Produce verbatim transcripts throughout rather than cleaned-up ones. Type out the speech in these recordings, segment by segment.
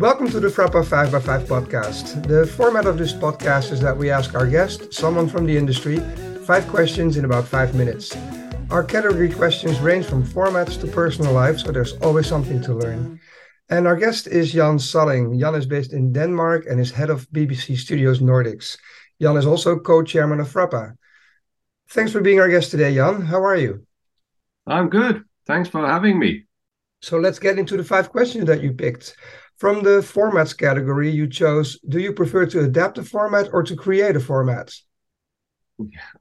Welcome to the FRAPA five by five podcast. The format of this podcast is that we ask our guest, someone from the industry, five questions in about five minutes. Our category questions range from formats to personal life, so there's always something to learn. And our guest is Jan Salling. Jan is based in Denmark and is head of B B C Studios Nordics. Jan is also co-chairman of FRAPA. Thanks for being our guest today, Jan. How are you? I'm good. Thanks for having me. So let's get into the five questions that you picked. From the formats category, you chose, do you prefer to adapt a format or to create a format?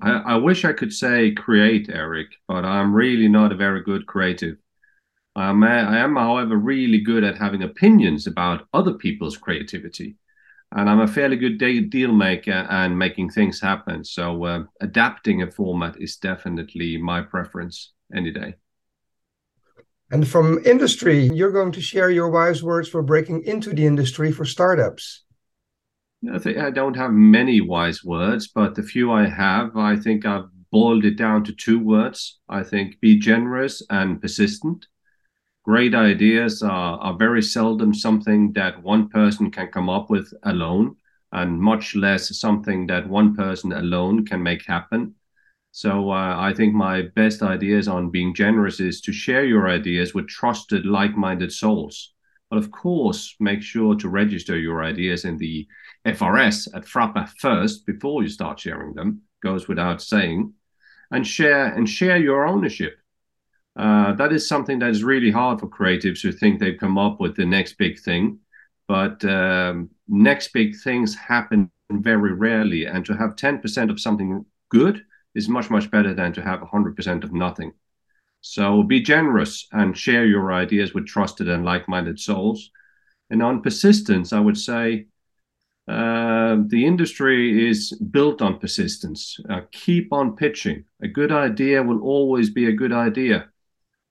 I, I wish I could say create, Eric, but I'm really not a very good creative. I'm a, I am, however, really good at having opinions about other people's creativity. And I'm a fairly good de- deal maker and making things happen. So uh, adapting a format is definitely my preference any day. And from industry, you're going to share your wise words for breaking into the industry for startups. I think I don't have many wise words, but the few I have, I think I've boiled it down to two words. I think be generous and persistent. Great ideas are, are very seldom something that one person can come up with alone, and much less something that one person alone can make happen. So uh, I think my best ideas on being generous is to share your ideas with trusted, like-minded souls. But of course, make sure to register your ideas in the F R S at FRAPA first before you start sharing them, goes without saying, and share and share your ownership. Uh, that is something that is really hard for creatives who think they've come up with the next big thing. But um, next big things happen very rarely, and to have ten percent of something good is much, much better than to have one hundred percent of nothing. So be generous and share your ideas with trusted and like-minded souls. And on persistence, I would say uh, the industry is built on persistence. Uh, keep on pitching. A good idea will always be a good idea.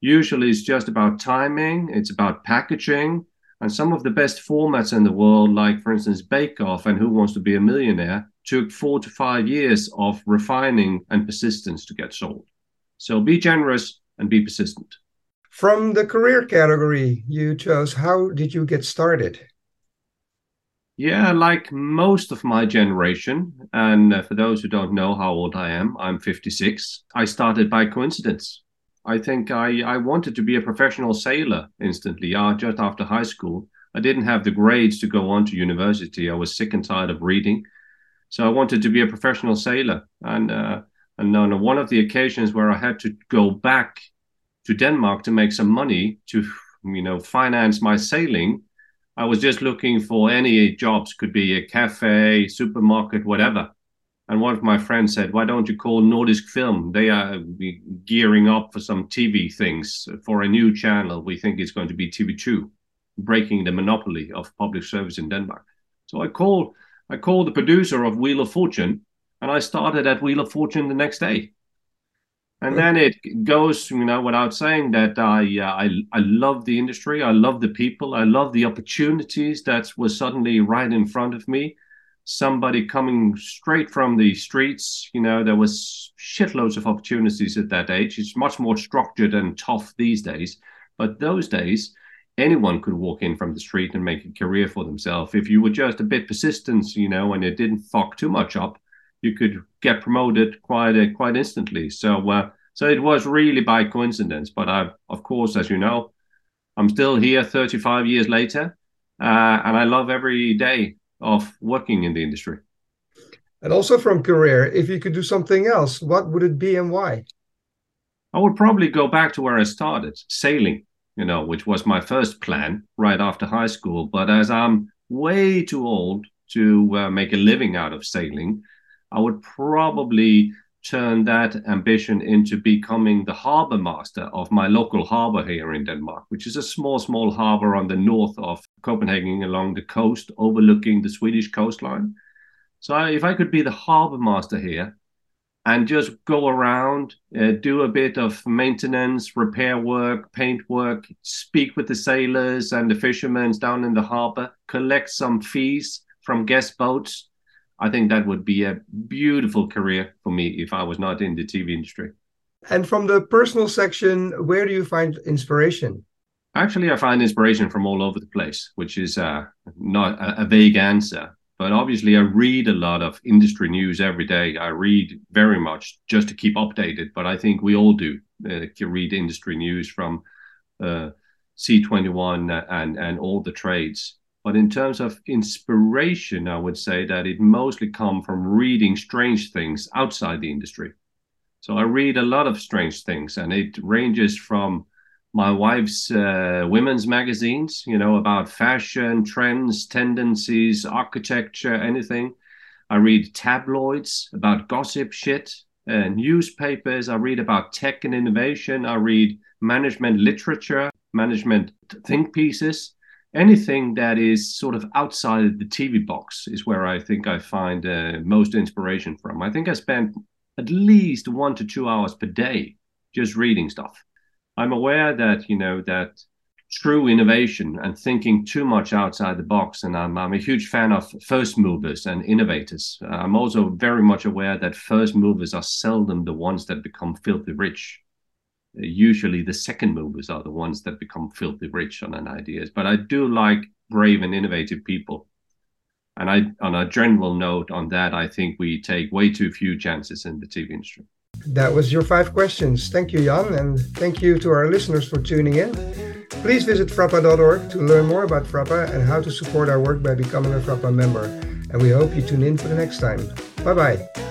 Usually it's just about timing, it's about packaging, and some of the best formats in the world, like, for instance, Bake Off and Who Wants to Be a Millionaire?, took four to five years of refining and persistence to get sold. So be generous and be persistent. From the career category, you chose, how did you get started? Yeah, like most of my generation, and for those who don't know how old I am, I'm fifty-six. I started by coincidence. I think I, I wanted to be a professional sailor instantly, uh, just after high school. I didn't have the grades to go on to university. I was sick and tired of reading. So I wanted to be a professional sailor. And uh, and on one of the occasions where I had to go back to Denmark to make some money to, you know, finance my sailing, I was just looking for any jobs, could be a cafe, supermarket, whatever. And one of my friends said, why don't you call Nordisk Film? They are gearing up for some T V things for a new channel. We think it's going to be T V two, breaking the monopoly of public service in Denmark. So I called, I called the producer of Wheel of Fortune, and I started at Wheel of Fortune the next day. And then it goes, you know, without saying that I, uh, I, I love the industry. I love the people. I love the opportunities that were suddenly right in front of me. Somebody coming straight from the streets, you know, there was shitloads of opportunities at that age. It's much more structured and tough these days. But those days, anyone could walk in from the street and make a career for themselves. If you were just a bit persistent, you know, and it didn't fuck too much up, you could get promoted quite uh, quite instantly. So, uh, so it was really by coincidence. But I, of course, as you know, I'm still here thirty-five years later, uh, and I love every day of working in the industry. And also from career, if you could do something else, what would it be and why? I would probably go back to where I started, sailing, you know, which was my first plan right after high school. But as I'm way too old to uh, make a living out of sailing, I would probably turn that ambition into becoming the harbor master of my local harbor here in Denmark, which is a small, small harbor on the north of Copenhagen along the coast, overlooking the Swedish coastline. So I, if I could be the harbor master here and just go around, uh, do a bit of maintenance, repair work, paint work, speak with the sailors and the fishermen down in the harbor, collect some fees from guest boats, I think that would be a beautiful career for me if I was not in the T V industry. And from the personal section, where do you find inspiration? Actually, I find inspiration from all over the place, which is uh, not a, a vague answer. But obviously, I read a lot of industry news every day. I read very much just to keep updated. But I think we all do uh, read industry news from uh, C twenty-one and, and all the trades. But in terms of inspiration, I would say that it mostly comes from reading strange things outside the industry. So I read a lot of strange things, and it ranges from my wife's uh, women's magazines, you know, about fashion, trends, tendencies, architecture, anything. I read tabloids about gossip shit, uh, newspapers. I read about tech and innovation. I read management literature, management think pieces. Anything that is sort of outside the T V box is where I think I find uh, most inspiration from. I think I spend at least one to two hours per day just reading stuff. I'm aware that, you know, that true innovation and thinking too much outside the box, and I'm, I'm a huge fan of first movers and innovators. I'm also very much aware that first movers are seldom the ones that become filthy rich. Usually the second movers are the ones that become filthy rich on an ideas. But I do like brave and innovative people. And I, on a general note on that, I think we take way too few chances in the T V industry. That was your five questions. Thank you, Jan, and thank you to our listeners for tuning in. Please visit frappa dot org to learn more about FRAPA and how to support our work by becoming a FRAPA member. And we hope you tune in for the next time. Bye-bye.